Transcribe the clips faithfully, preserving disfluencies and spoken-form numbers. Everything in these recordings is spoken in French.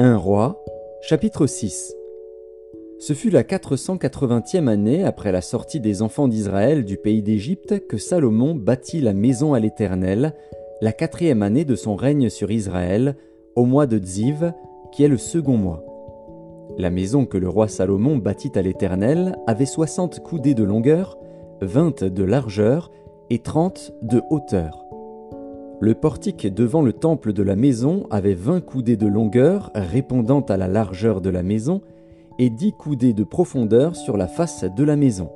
Premiers Rois, chapitre six. Ce fut la quatre cent quatre-vingtième année après la sortie des enfants d'Israël du pays d'Égypte que Salomon bâtit la maison à l'Éternel, la quatrième année de son règne sur Israël, au mois de Dziv, qui est le second mois. La maison que le roi Salomon bâtit à l'Éternel avait soixante coudées de longueur, vingt de largeur et trente de hauteur. Le portique devant le temple de la maison avait vingt coudées de longueur, répondant à la largeur de la maison, et dix coudées de profondeur sur la face de la maison.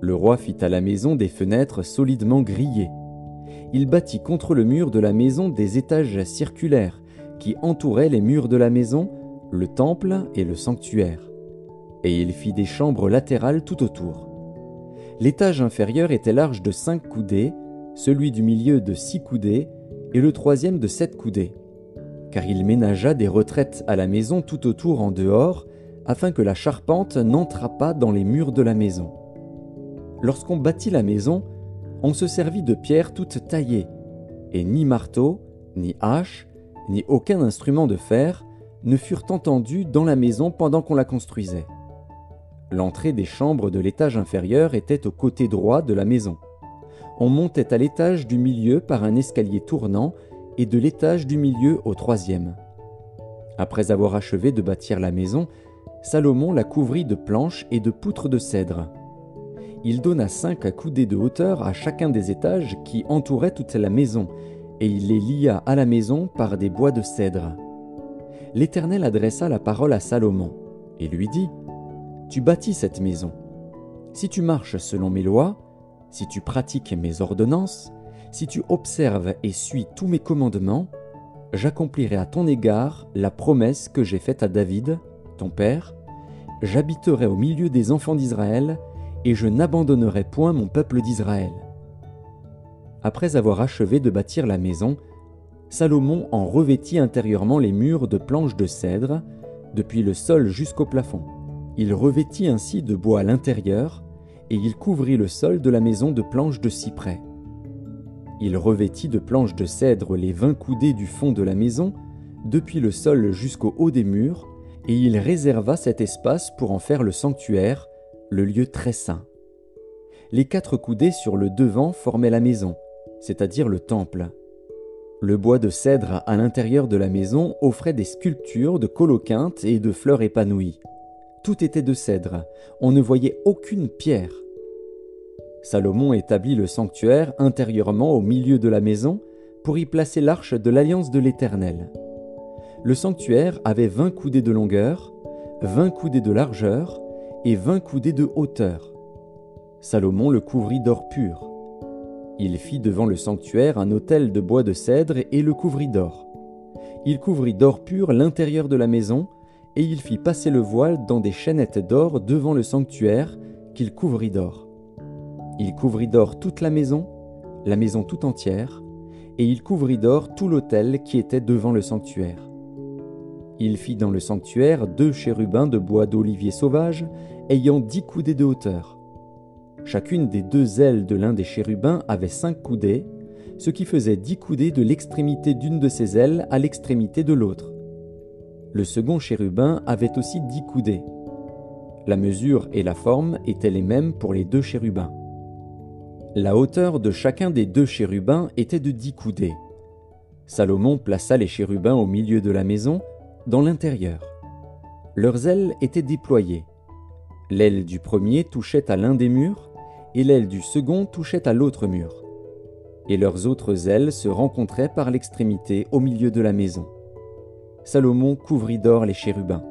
Le roi fit à la maison des fenêtres solidement grillées. Il bâtit contre le mur de la maison des étages circulaires, qui entouraient les murs de la maison, le temple et le sanctuaire. Et il fit des chambres latérales tout autour. L'étage inférieur était large de cinq coudées, celui du milieu de six coudées et le troisième de sept coudées. Car il ménagea des retraites à la maison tout autour en dehors, afin que la charpente n'entrât pas dans les murs de la maison. Lorsqu'on bâtit la maison, on se servit de pierres toutes taillées, et ni marteau, ni hache, ni aucun instrument de fer ne furent entendus dans la maison pendant qu'on la construisait. L'entrée des chambres de l'étage inférieur était au côté droit de la maison. On montait à l'étage du milieu par un escalier tournant et de l'étage du milieu au troisième. Après avoir achevé de bâtir la maison, Salomon la couvrit de planches et de poutres de cèdre. Il donna cinq coudées de hauteur à chacun des étages qui entouraient toute la maison, et il les lia à la maison par des bois de cèdre. L'Éternel adressa la parole à Salomon et lui dit : « Tu bâtis cette maison. Si tu marches selon mes lois, si tu pratiques mes ordonnances, si tu observes et suis tous mes commandements, j'accomplirai à ton égard la promesse que j'ai faite à David, ton père. J'habiterai au milieu des enfants d'Israël et je n'abandonnerai point mon peuple d'Israël. » Après avoir achevé de bâtir la maison, Salomon en revêtit intérieurement les murs de planches de cèdre, depuis le sol jusqu'au plafond. Il revêtit ainsi de bois à l'intérieur, et il couvrit le sol de la maison de planches de cyprès. Il revêtit de planches de cèdre les vingt coudées du fond de la maison, depuis le sol jusqu'au haut des murs, et il réserva cet espace pour en faire le sanctuaire, le lieu très saint. Les quatre coudées sur le devant formaient la maison, c'est-à-dire le temple. Le bois de cèdre à l'intérieur de la maison offrait des sculptures de coloquintes et de fleurs épanouies. Tout était de cèdre, on ne voyait aucune pierre. Salomon établit le sanctuaire intérieurement au milieu de la maison pour y placer l'arche de l'alliance de l'Éternel. Le sanctuaire avait vingt coudées de longueur, vingt coudées de largeur et vingt coudées de hauteur. Salomon le couvrit d'or pur. Il fit devant le sanctuaire un autel de bois de cèdre et le couvrit d'or. Il couvrit d'or pur l'intérieur de la maison, et il fit passer le voile dans des chaînettes d'or devant le sanctuaire, qu'il couvrit d'or. Il couvrit d'or toute la maison, la maison tout entière, et il couvrit d'or tout l'autel qui était devant le sanctuaire. Il fit dans le sanctuaire deux chérubins de bois d'olivier sauvage, ayant dix coudées de hauteur. Chacune des deux ailes de l'un des chérubins avait cinq coudées, ce qui faisait dix coudées de l'extrémité d'une de ses ailes à l'extrémité de l'autre. Le second chérubin avait aussi dix coudées. La mesure et la forme étaient les mêmes pour les deux chérubins. La hauteur de chacun des deux chérubins était de dix coudées. Salomon plaça les chérubins au milieu de la maison, dans l'intérieur. Leurs ailes étaient déployées. L'aile du premier touchait à l'un des murs, et l'aile du second touchait à l'autre mur. Et leurs autres ailes se rencontraient par l'extrémité au milieu de la maison. Salomon couvrit d'or les chérubins.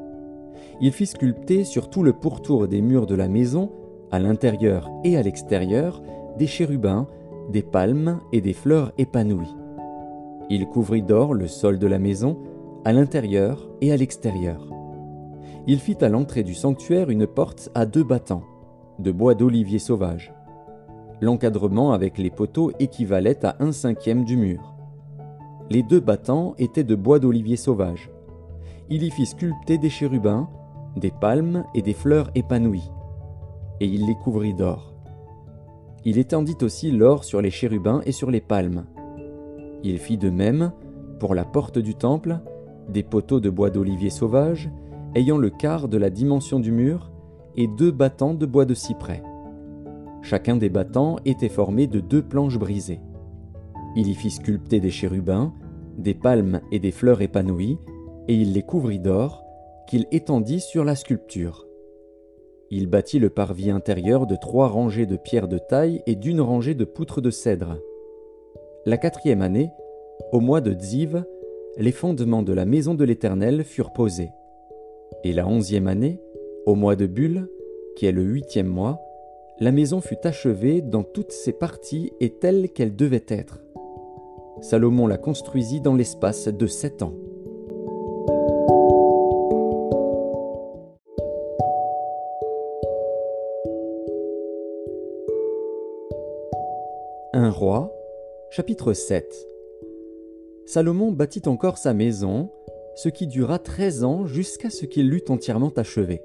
Il fit sculpter sur tout le pourtour des murs de la maison, à l'intérieur et à l'extérieur, des chérubins, des palmes et des fleurs épanouies. Il couvrit d'or le sol de la maison, à l'intérieur et à l'extérieur. Il fit à l'entrée du sanctuaire une porte à deux battants, de bois d'olivier sauvage. L'encadrement avec les poteaux équivalait à un cinquième du mur. Les deux battants étaient de bois d'olivier sauvage. Il y fit sculpter des chérubins, des palmes et des fleurs épanouies, et il les couvrit d'or. Il étendit aussi l'or sur les chérubins et sur les palmes. Il fit de même pour la porte du temple, des poteaux de bois d'olivier sauvage, ayant le quart de la dimension du mur, et deux battants de bois de cyprès. Chacun des battants était formé de deux planches brisées. Il y fit sculpter des chérubins, des palmes et des fleurs épanouies, et il les couvrit d'or, qu'il étendit sur la sculpture. Il bâtit le parvis intérieur de trois rangées de pierres de taille et d'une rangée de poutres de cèdre. La quatrième année, au mois de Dziv, les fondements de la maison de l'Éternel furent posés. Et la onzième année, au mois de Bul, qui est le huitième mois, la maison fut achevée dans toutes ses parties et telle qu'elle devait être. Salomon la construisit dans l'espace de sept ans. un Roi, chapitre sept. Salomon bâtit encore sa maison, ce qui dura treize ans jusqu'à ce qu'il l'eût entièrement achevée.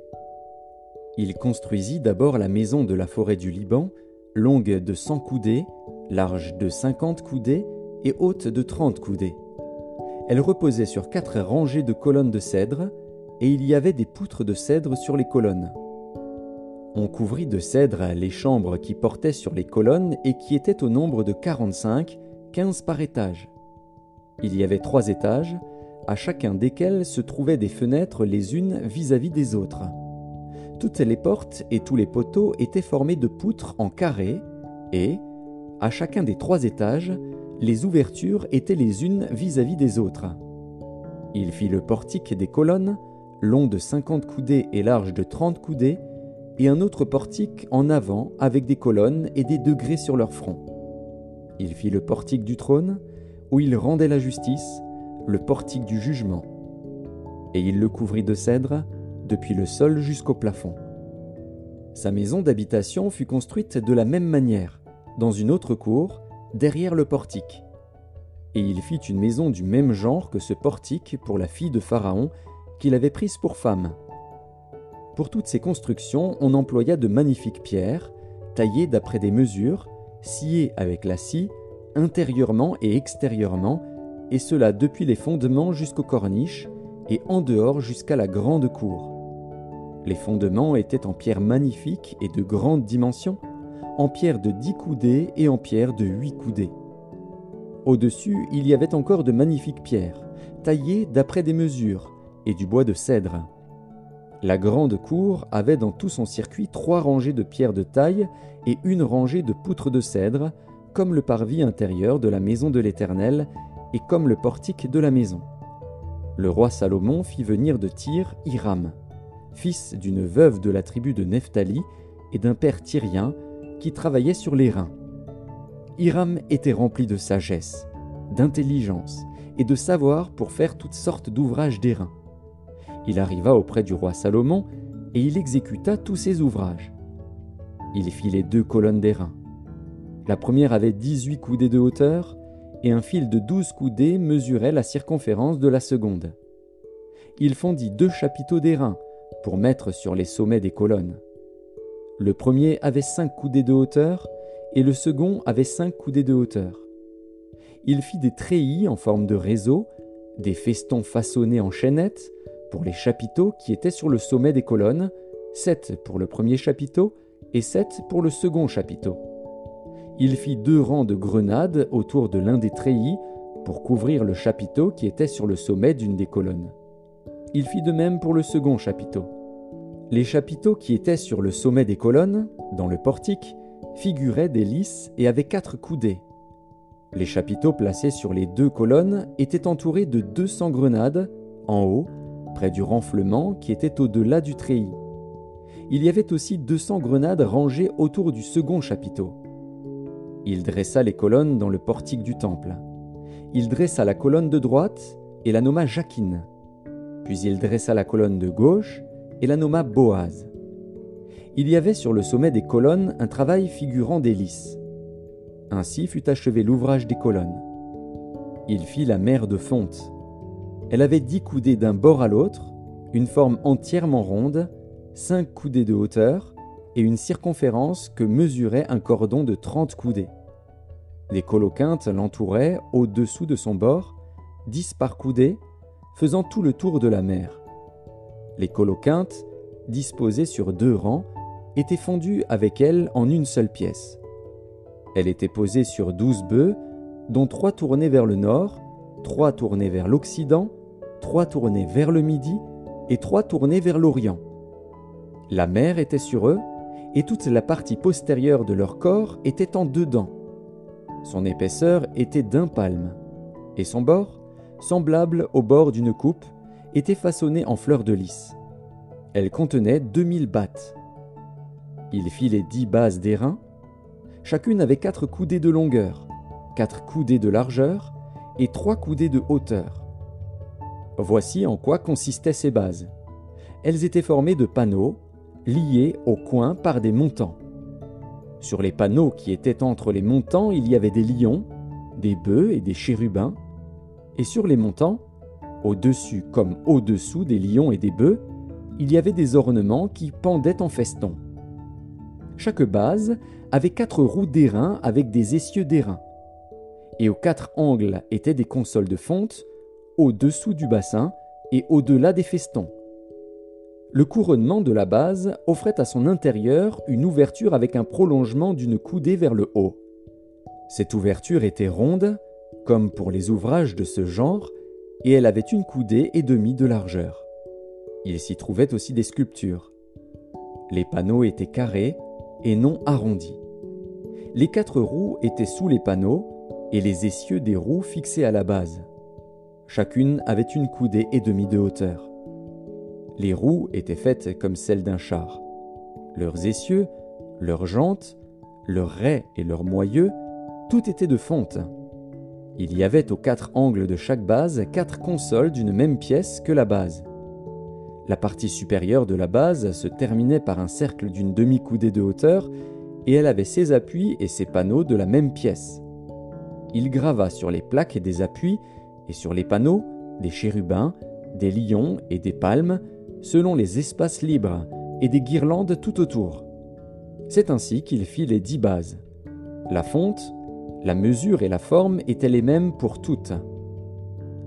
Il construisit d'abord la maison de la forêt du Liban, longue de cent coudées, large de cinquante coudées et haute de trente coudées. Elle reposait sur quatre rangées de colonnes de cèdre, et il y avait des poutres de cèdre sur les colonnes. On couvrit de cèdre les chambres qui portaient sur les colonnes et qui étaient au nombre de quarante-cinq, quinze par étage. Il y avait trois étages, à chacun desquels se trouvaient des fenêtres les unes vis-à-vis des autres. Toutes les portes et tous les poteaux étaient formés de poutres en carré et, à chacun des trois étages, les ouvertures étaient les unes vis-à-vis des autres. Il fit le portique des colonnes, long de cinquante coudées et large de trente coudées, et un autre portique en avant avec des colonnes et des degrés sur leur front. Il fit le portique du trône, où il rendait la justice, le portique du jugement. Et il le couvrit de cèdre, depuis le sol jusqu'au plafond. Sa maison d'habitation fut construite de la même manière, dans une autre cour, derrière le portique. Et il fit une maison du même genre que ce portique pour la fille de Pharaon, qu'il avait prise pour femme. Pour toutes ces constructions, on employa de magnifiques pierres, taillées d'après des mesures, sciées avec la scie, intérieurement et extérieurement, et cela depuis les fondements jusqu'aux corniches, et en dehors jusqu'à la grande cour. Les fondements étaient en pierres magnifiques et de grandes dimensions, en pierres de dix coudées et en pierres de huit coudées. Au-dessus, il y avait encore de magnifiques pierres, taillées d'après des mesures, et du bois de cèdre. La grande cour avait dans tout son circuit trois rangées de pierres de taille et une rangée de poutres de cèdre, comme le parvis intérieur de la maison de l'Éternel et comme le portique de la maison. Le roi Salomon fit venir de Tyr Hiram, fils d'une veuve de la tribu de Nephtali et d'un père tyrien qui travaillait sur les reins. Hiram était rempli de sagesse, d'intelligence et de savoir pour faire toutes sortes d'ouvrages d'airain. Il arriva auprès du roi Salomon, et il exécuta tous ses ouvrages. Il fit les deux colonnes d'airain. La première avait dix-huit coudées de hauteur, et un fil de douze coudées mesurait la circonférence de la seconde. Il fondit deux chapiteaux d'airain pour mettre sur les sommets des colonnes. Le premier avait cinq coudées de hauteur, et le second avait cinq coudées de hauteur. Il fit des treillis en forme de réseau, des festons façonnés en chaînettes, pour les chapiteaux qui étaient sur le sommet des colonnes, sept pour le premier chapiteau et sept pour le second chapiteau. Il fit deux rangs de grenades autour de l'un des treillis pour couvrir le chapiteau qui était sur le sommet d'une des colonnes. Il fit de même pour le second chapiteau. Les chapiteaux qui étaient sur le sommet des colonnes, dans le portique, figuraient des lys et avaient quatre coudées. Les chapiteaux placés sur les deux colonnes étaient entourés de deux cents grenades, en haut, près du renflement qui était au-delà du treillis. Il y avait aussi deux cents grenades rangées autour du second chapiteau. Il dressa les colonnes dans le portique du temple. Il dressa la colonne de droite et la nomma Jachin. Puis il dressa la colonne de gauche et la nomma Boaz. Il y avait sur le sommet des colonnes un travail figurant des lys. Ainsi fut achevé l'ouvrage des colonnes. Il fit la mer de fonte. Elle avait dix coudées d'un bord à l'autre, une forme entièrement ronde, cinq coudées de hauteur et une circonférence que mesurait un cordon de trente coudées. Des coloquintes l'entouraient au-dessous de son bord, dix par coudée, faisant tout le tour de la mer. Les coloquintes, disposées sur deux rangs, étaient fondues avec elle en une seule pièce. Elle était posée sur douze bœufs, dont trois tournés vers le nord, trois tournés vers l'occident, trois tournés vers le midi et trois tournés vers l'orient. La mer était sur eux, et toute la partie postérieure de leur corps était en dedans. Son épaisseur était d'un palme, et son bord, semblable au bord d'une coupe, était façonné en fleur de lys. Elle contenait deux mille battes. Il fit les dix bases d'airain. Chacune avait quatre coudées de longueur, quatre coudées de largeur et trois coudées de hauteur. Voici en quoi consistaient ces bases. Elles étaient formées de panneaux, liés aux coins par des montants. Sur les panneaux qui étaient entre les montants, il y avait des lions, des bœufs et des chérubins, et sur les montants, au-dessus comme au-dessous des lions et des bœufs, il y avait des ornements qui pendaient en festons. Chaque base avait quatre roues d'airain avec des essieux d'airain, et aux quatre angles étaient des consoles de fonte, au-dessous du bassin et au-delà des festons. Le couronnement de la base offrait à son intérieur une ouverture avec un prolongement d'une coudée vers le haut. Cette ouverture était ronde, comme pour les ouvrages de ce genre, et elle avait une coudée et demie de largeur. Il s'y trouvait aussi des sculptures. Les panneaux étaient carrés et non arrondis. Les quatre roues étaient sous les panneaux et les essieux des roues fixés à la base. Chacune avait une coudée et demie de hauteur. Les roues étaient faites comme celles d'un char. Leurs essieux, leurs jantes, leurs raies et leurs moyeux, tout était de fonte. Il y avait aux quatre angles de chaque base quatre consoles d'une même pièce que la base. La partie supérieure de la base se terminait par un cercle d'une demi-coudée de hauteur et elle avait ses appuis et ses panneaux de la même pièce. Il grava sur les plaques des appuis et sur les panneaux des chérubins, des lions et des palmes, selon les espaces libres, et des guirlandes tout autour. C'est ainsi qu'il fit les dix bases. La fonte, la mesure et la forme étaient les mêmes pour toutes.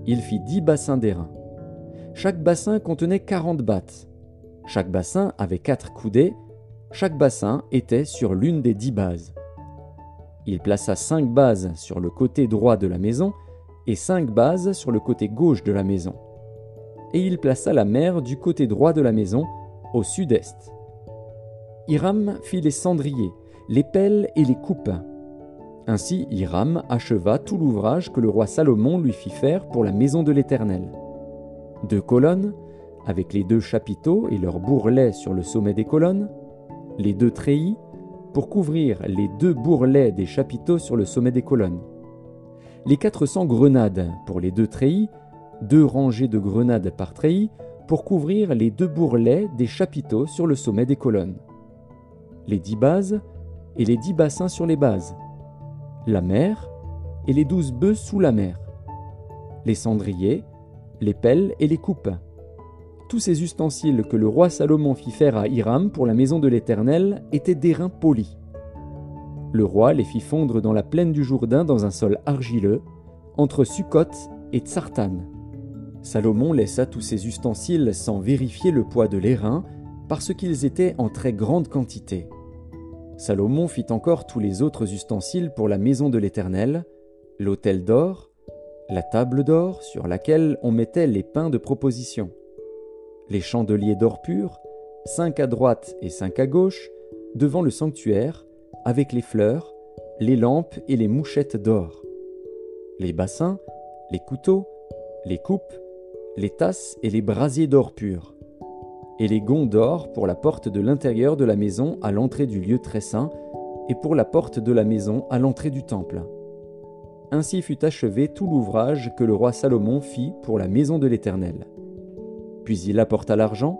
Il fit dix bassins d'airain. Chaque bassin contenait quarante battes. Chaque bassin avait quatre coudées. Chaque bassin était sur l'une des dix bases. Il plaça cinq bases sur le côté droit de la maison et cinq bases sur le côté gauche de la maison. Et il plaça la mer du côté droit de la maison, au sud-est. Hiram fit les cendriers, les pelles et les coupes. Ainsi Hiram acheva tout l'ouvrage que le roi Salomon lui fit faire pour la maison de l'Éternel. Deux colonnes, avec les deux chapiteaux et leurs bourrelets sur le sommet des colonnes, les deux treillis, pour couvrir les deux bourrelets des chapiteaux sur le sommet des colonnes. Les quatre cents grenades, pour les deux treillis, deux rangées de grenades par treillis pour couvrir les deux bourrelets des chapiteaux sur le sommet des colonnes, les dix bases et les dix bassins sur les bases, la mer et les douze bœufs sous la mer, les cendriers, les pelles et les coupes. Tous ces ustensiles que le roi Salomon fit faire à Hiram pour la maison de l'Éternel étaient d'airain poli. Le roi les fit fondre dans la plaine du Jourdain dans un sol argileux, entre Sukkot et Tsartan. Salomon laissa tous ses ustensiles sans vérifier le poids de l'airain, parce qu'ils étaient en très grande quantité. Salomon fit encore tous les autres ustensiles pour la maison de l'Éternel, l'autel d'or, la table d'or sur laquelle on mettait les pains de proposition, les chandeliers d'or pur, cinq à droite et cinq à gauche, devant le sanctuaire, avec les fleurs, les lampes et les mouchettes d'or, les bassins, les couteaux, les coupes, les tasses et les brasiers d'or pur, et les gonds d'or pour la porte de l'intérieur de la maison à l'entrée du lieu très saint, et pour la porte de la maison à l'entrée du temple. Ainsi fut achevé tout l'ouvrage que le roi Salomon fit pour la maison de l'Éternel. Puis il apporta l'argent,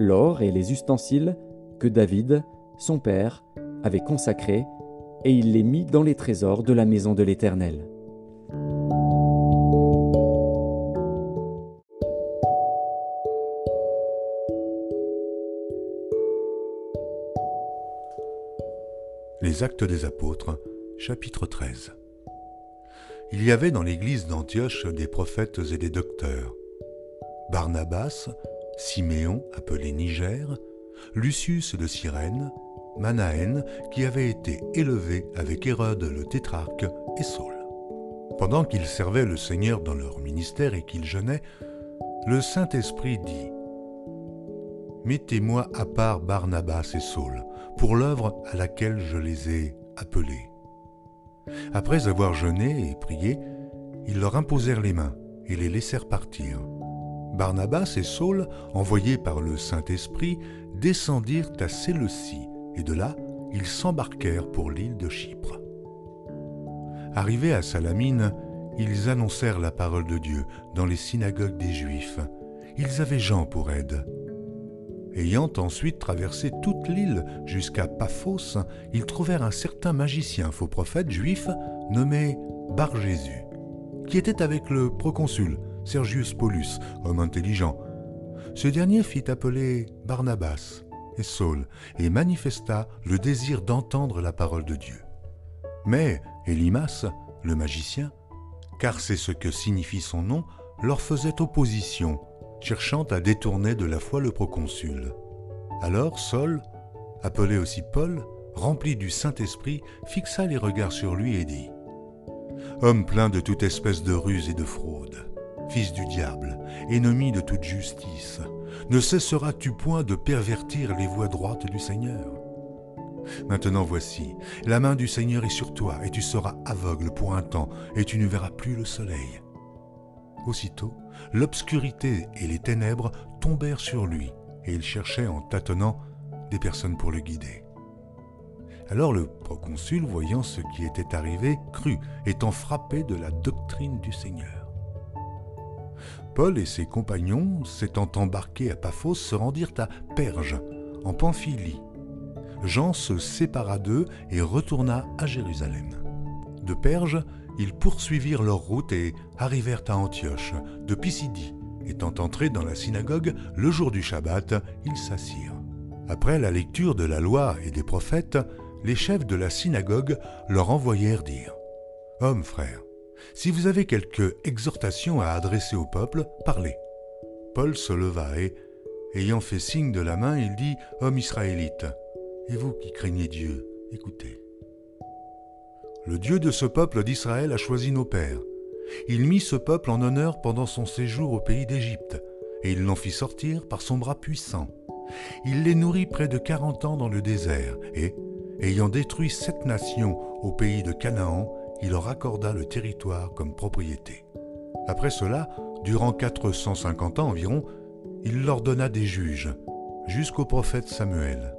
l'or et les ustensiles que David, son père, avait consacrés, et il les mit dans les trésors de la maison de l'Éternel. Les Actes des Apôtres, chapitre treize. Il y avait dans l'église d'Antioche des prophètes et des docteurs, Barnabas, Siméon, appelé Niger, Lucius de Cyrène, Manaen, qui avait été élevé avec Hérode le Tétrarque, et Saul. Pendant qu'ils servaient le Seigneur dans leur ministère et qu'ils jeûnaient, le Saint-Esprit dit « Mettez-moi à part Barnabas et Saul, pour l'œuvre à laquelle je les ai appelés. » Après avoir jeûné et prié, ils leur imposèrent les mains et les laissèrent partir. Barnabas et Saul, envoyés par le Saint-Esprit, descendirent à Séleucie, et de là, ils s'embarquèrent pour l'île de Chypre. Arrivés à Salamine, ils annoncèrent la parole de Dieu dans les synagogues des Juifs. Ils avaient Jean pour aide. Ayant ensuite traversé toute l'île jusqu'à Paphos, ils trouvèrent un certain magicien faux prophète juif nommé Bar-Jésus, qui était avec le proconsul Sergius Paulus, homme intelligent. Ce dernier fit appeler Barnabas et Saul et manifesta le désir d'entendre la parole de Dieu. Mais Élimas, le magicien, car c'est ce que signifie son nom, leur faisait opposition, cherchant à détourner de la foi le proconsul. Alors Saul, appelé aussi Paul, rempli du Saint-Esprit, fixa les regards sur lui et dit « Homme plein de toute espèce de ruse et de fraude, fils du diable, ennemi de toute justice, ne cesseras-tu point de pervertir les voies droites du Seigneur ? Maintenant voici, la main du Seigneur est sur toi, et tu seras aveugle pour un temps, et tu ne verras plus le soleil. » Aussitôt, l'obscurité et les ténèbres tombèrent sur lui, et il cherchait en tâtonnant des personnes pour le guider. Alors le proconsul, voyant ce qui était arrivé, crut, étant frappé de la doctrine du Seigneur. Paul et ses compagnons, s'étant embarqués à Paphos, se rendirent à Perge, en Pamphylie. Jean se sépara d'eux et retourna à Jérusalem. De Perge, ils poursuivirent leur route et arrivèrent à Antioche, de Pisidie. Étant entrés dans la synagogue, le jour du Shabbat, ils s'assirent. Après la lecture de la loi et des prophètes, les chefs de la synagogue leur envoyèrent dire « Hommes frères, si vous avez quelque exhortation à adresser au peuple, parlez. » Paul se leva et, ayant fait signe de la main, il dit « Hommes israélites, et vous qui craignez Dieu, écoutez. Le Dieu de ce peuple d'Israël a choisi nos pères. Il mit ce peuple en honneur pendant son séjour au pays d'Égypte, et il l'en fit sortir par son bras puissant. Il les nourrit près de quarante ans dans le désert, et, ayant détruit sept nations au pays de Canaan, il leur accorda le territoire comme propriété. Après cela, durant quatre cent cinquante ans environ, il leur donna des juges, jusqu'au prophète Samuel.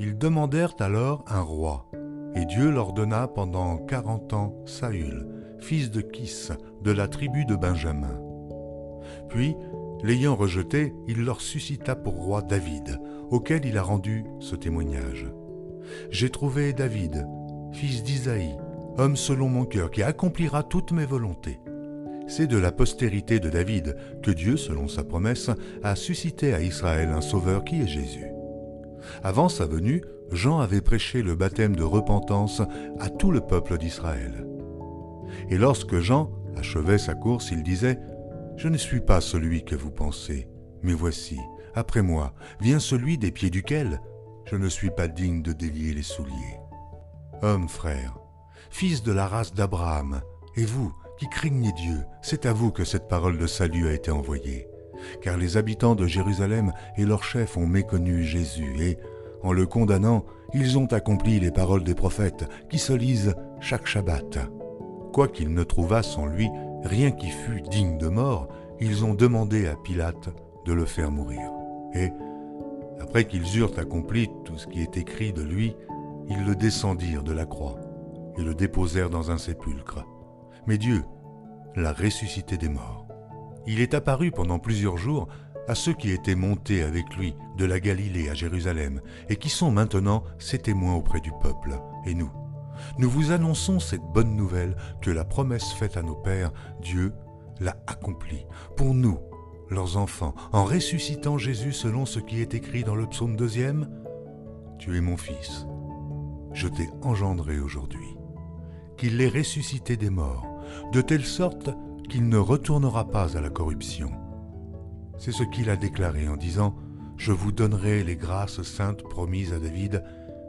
Ils demandèrent alors un roi, et Dieu leur donna pendant quarante ans Saül, fils de Kis, de la tribu de Benjamin. Puis, l'ayant rejeté, il leur suscita pour roi David, auquel il a rendu ce témoignage. « J'ai trouvé David, fils d'Isaïe, homme selon mon cœur, qui accomplira toutes mes volontés. » C'est de la postérité de David que Dieu, selon sa promesse, a suscité à Israël un sauveur qui est Jésus. Avant sa venue, Jean avait prêché le baptême de repentance à tout le peuple d'Israël. Et lorsque Jean achevait sa course, il disait « Je ne suis pas celui que vous pensez, mais voici, après moi, vient celui des pieds duquel je ne suis pas digne de délier les souliers. Hommes frères, fils de la race d'Abraham, et vous qui craignez Dieu, c'est à vous que cette parole de salut a été envoyée. Car les habitants de Jérusalem et leurs chefs ont méconnu Jésus, et, en le condamnant, ils ont accompli les paroles des prophètes, qui se lisent chaque Shabbat. Quoiqu'il ne trouvassent en lui rien qui fût digne de mort, ils ont demandé à Pilate de le faire mourir. Et, après qu'ils eurent accompli tout ce qui est écrit de lui, ils le descendirent de la croix, et le déposèrent dans un sépulcre. Mais Dieu l'a ressuscité des morts. Il est apparu pendant plusieurs jours à ceux qui étaient montés avec lui de la Galilée à Jérusalem et qui sont maintenant ses témoins auprès du peuple. Et nous, nous vous annonçons cette bonne nouvelle que la promesse faite à nos pères, Dieu l'a accomplie pour nous, leurs enfants, en ressuscitant Jésus selon ce qui est écrit dans le psaume deuxième. « Tu es mon fils, je t'ai engendré aujourd'hui. » Qu'il l'ait ressuscité des morts, de telle sorte qu'il ne retournera pas à la corruption. C'est ce qu'il a déclaré en disant « Je vous donnerai les grâces saintes promises à David,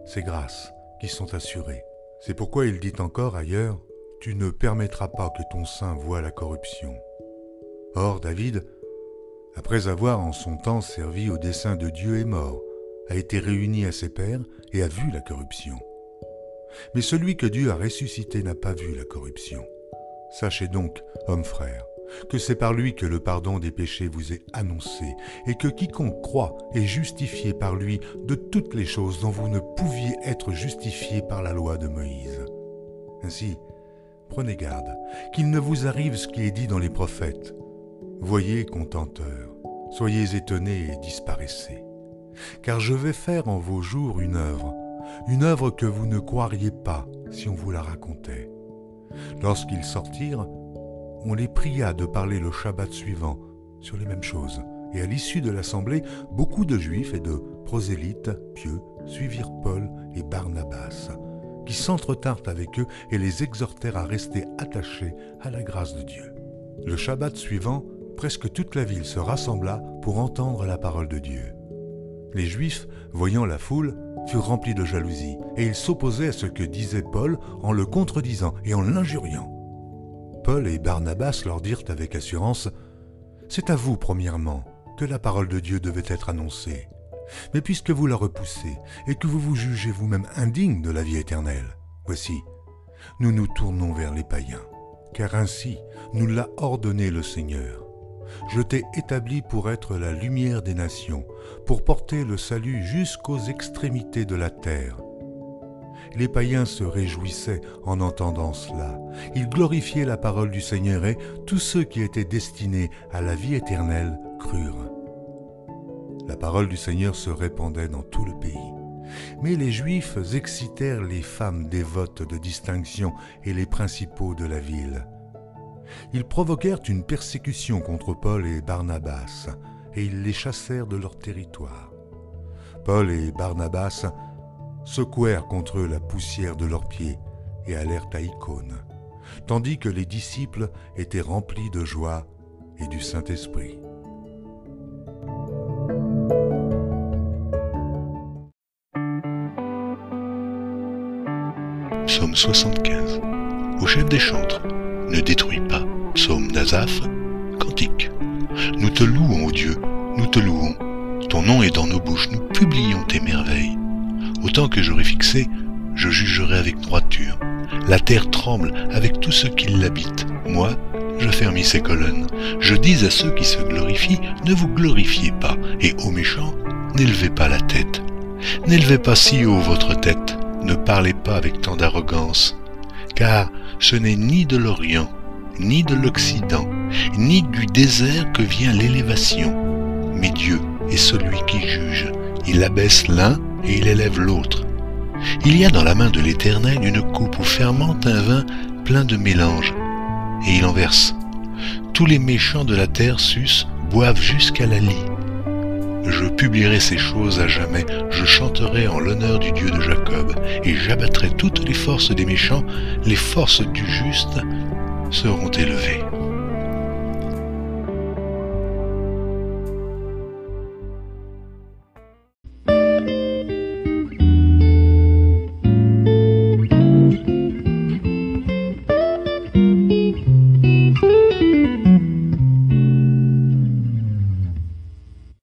ces grâces qui sont assurées. » C'est pourquoi il dit encore ailleurs « Tu ne permettras pas que ton sein voie la corruption. » Or David, après avoir en son temps servi au dessein de Dieu et mort, a été réuni à ses pères et a vu la corruption. Mais celui que Dieu a ressuscité n'a pas vu la corruption. Sachez donc, hommes frères, que c'est par lui que le pardon des péchés vous est annoncé, et que quiconque croit est justifié par lui de toutes les choses dont vous ne pouviez être justifié par la loi de Moïse. Ainsi, prenez garde, qu'il ne vous arrive ce qui est dit dans les prophètes. Voyez, contenteurs, soyez étonnés et disparaissez. Car je vais faire en vos jours une œuvre, une œuvre que vous ne croiriez pas si on vous la racontait. Lorsqu'ils sortirent, on les pria de parler le Shabbat suivant sur les mêmes choses. Et à l'issue de l'assemblée, beaucoup de Juifs et de prosélytes pieux suivirent Paul et Barnabas, qui s'entretinrent avec eux et les exhortèrent à rester attachés à la grâce de Dieu. Le Shabbat suivant, presque toute la ville se rassembla pour entendre la parole de Dieu. Les Juifs, voyant la foule, furent remplis de jalousie, et ils s'opposaient à ce que disait Paul en le contredisant et en l'injuriant. Paul et Barnabas leur dirent avec assurance « C'est à vous, premièrement, que la parole de Dieu devait être annoncée. Mais puisque vous la repoussez et que vous vous jugez vous-même indigne de la vie éternelle, voici, nous nous tournons vers les païens, car ainsi nous l'a ordonné le Seigneur. Je t'ai établi pour être la lumière des nations, pour porter le salut jusqu'aux extrémités de la terre. » Les païens se réjouissaient en entendant cela. Ils glorifiaient la parole du Seigneur et tous ceux qui étaient destinés à la vie éternelle crurent. La parole du Seigneur se répandait dans tout le pays. Mais les Juifs excitèrent les femmes dévotes de distinction et les principaux de la ville. Ils provoquèrent une persécution contre Paul et Barnabas, et ils les chassèrent de leur territoire. Paul et Barnabas secouèrent contre eux la poussière de leurs pieds et allèrent à Icône, tandis que les disciples étaient remplis de joie et du Saint-Esprit. Psaume soixante-quinze. Au chef des chantres. Ne détruis pas. Psaume d'Asaph, cantique. Nous te louons, ô Dieu, nous te louons. Ton nom est dans nos bouches, nous publions tes merveilles. Au temps que j'aurai fixé, je jugerai avec droiture. La terre tremble avec tous ceux qui l'habitent. Moi, j'affermis ses colonnes. Je dis à ceux qui se glorifient, ne vous glorifiez pas. Et aux méchants, n'élevez pas la tête. N'élevez pas si haut votre tête. Ne parlez pas avec tant d'arrogance. Car ce n'est ni de l'Orient, ni de l'Occident, ni du désert que vient l'élévation. Mais Dieu est celui qui juge. Il abaisse l'un et il élève l'autre. Il y a dans la main de l'Éternel une coupe où fermente un vin plein de mélange, et il en verse. Tous les méchants de la terre sucent, boivent jusqu'à la lie. Je publierai ces choses à jamais, je chanterai en l'honneur du Dieu de Jacob, et j'abattrai toutes les forces des méchants, les forces du juste seront élevées.